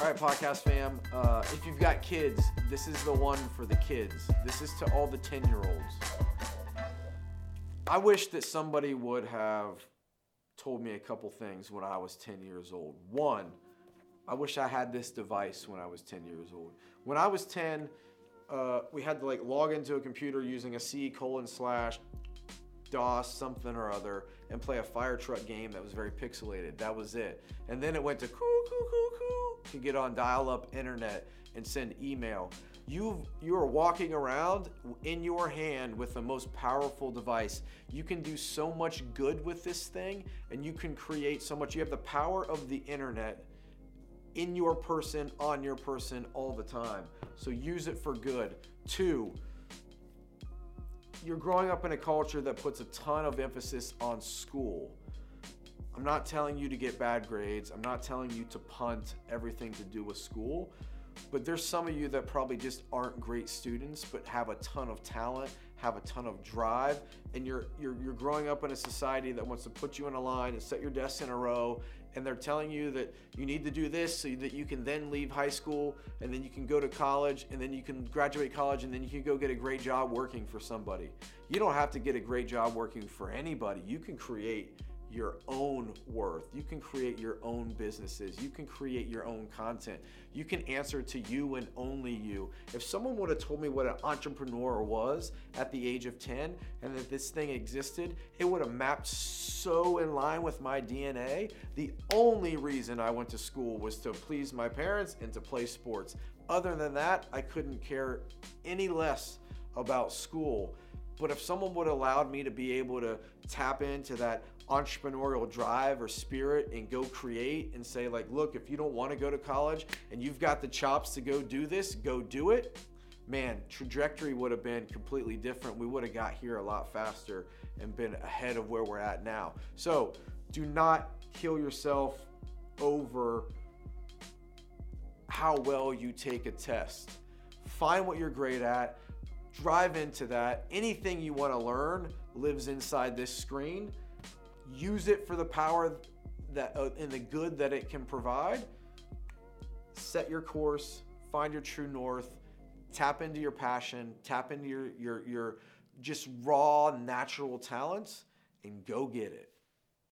All right, podcast fam, if you've got kids, this is the one for the kids. This is to all the 10-year-olds. I wish that somebody would have told me a couple things when I was 10 years old. One, I wish I had this device when I was 10 years old. When I was 10, we had to log into a computer using a C:/ DOS something or other and play a fire truck game that was very pixelated. That was it. And then it went to to get on dial-up internet and send email. You are walking around in your hand with the most powerful device. You can do so much good with this thing, and you can create so much. You have the power of the internet in your person, on your person, all the time. So use it for good. Two, you're growing up in a culture that puts a ton of emphasis on school. I'm not telling you to get bad grades. I'm not telling you to punt everything to do with school. But there's some of you that probably just aren't great students, but have a ton of talent, have a ton of drive, and you're growing up in a society that wants to put you in a line and set your desks in a row, and they're telling you that you need to do this so that you can then leave high school, and then you can go to college, and then you can graduate college, and then you can go get a great job working for somebody. You don't have to get a great job working for anybody. You can create your own worth. You can create your own businesses. You can create your own content. You can answer to you and only you. If someone would have told me what an entrepreneur was at the age of 10 and that this thing existed, it would have mapped so in line with my DNA. The only reason I went to school was to please my parents and to play sports. Other than that, I couldn't care any less about school. But if someone would have allowed me to be able to tap into that entrepreneurial drive or spirit and go create and say look, if you don't want to go to college and you've got the chops to go do this, go do it, man, trajectory would have been completely different. We would have got here a lot faster and been ahead of where we're at now. So do not kill yourself over how well you take a test. Find what you're great at, drive into that. Anything you want to learn lives inside this screen. Use it for the power that and the good that it can provide. Set your course, find your true north, tap into your passion, tap into your just raw natural talents, and go get it.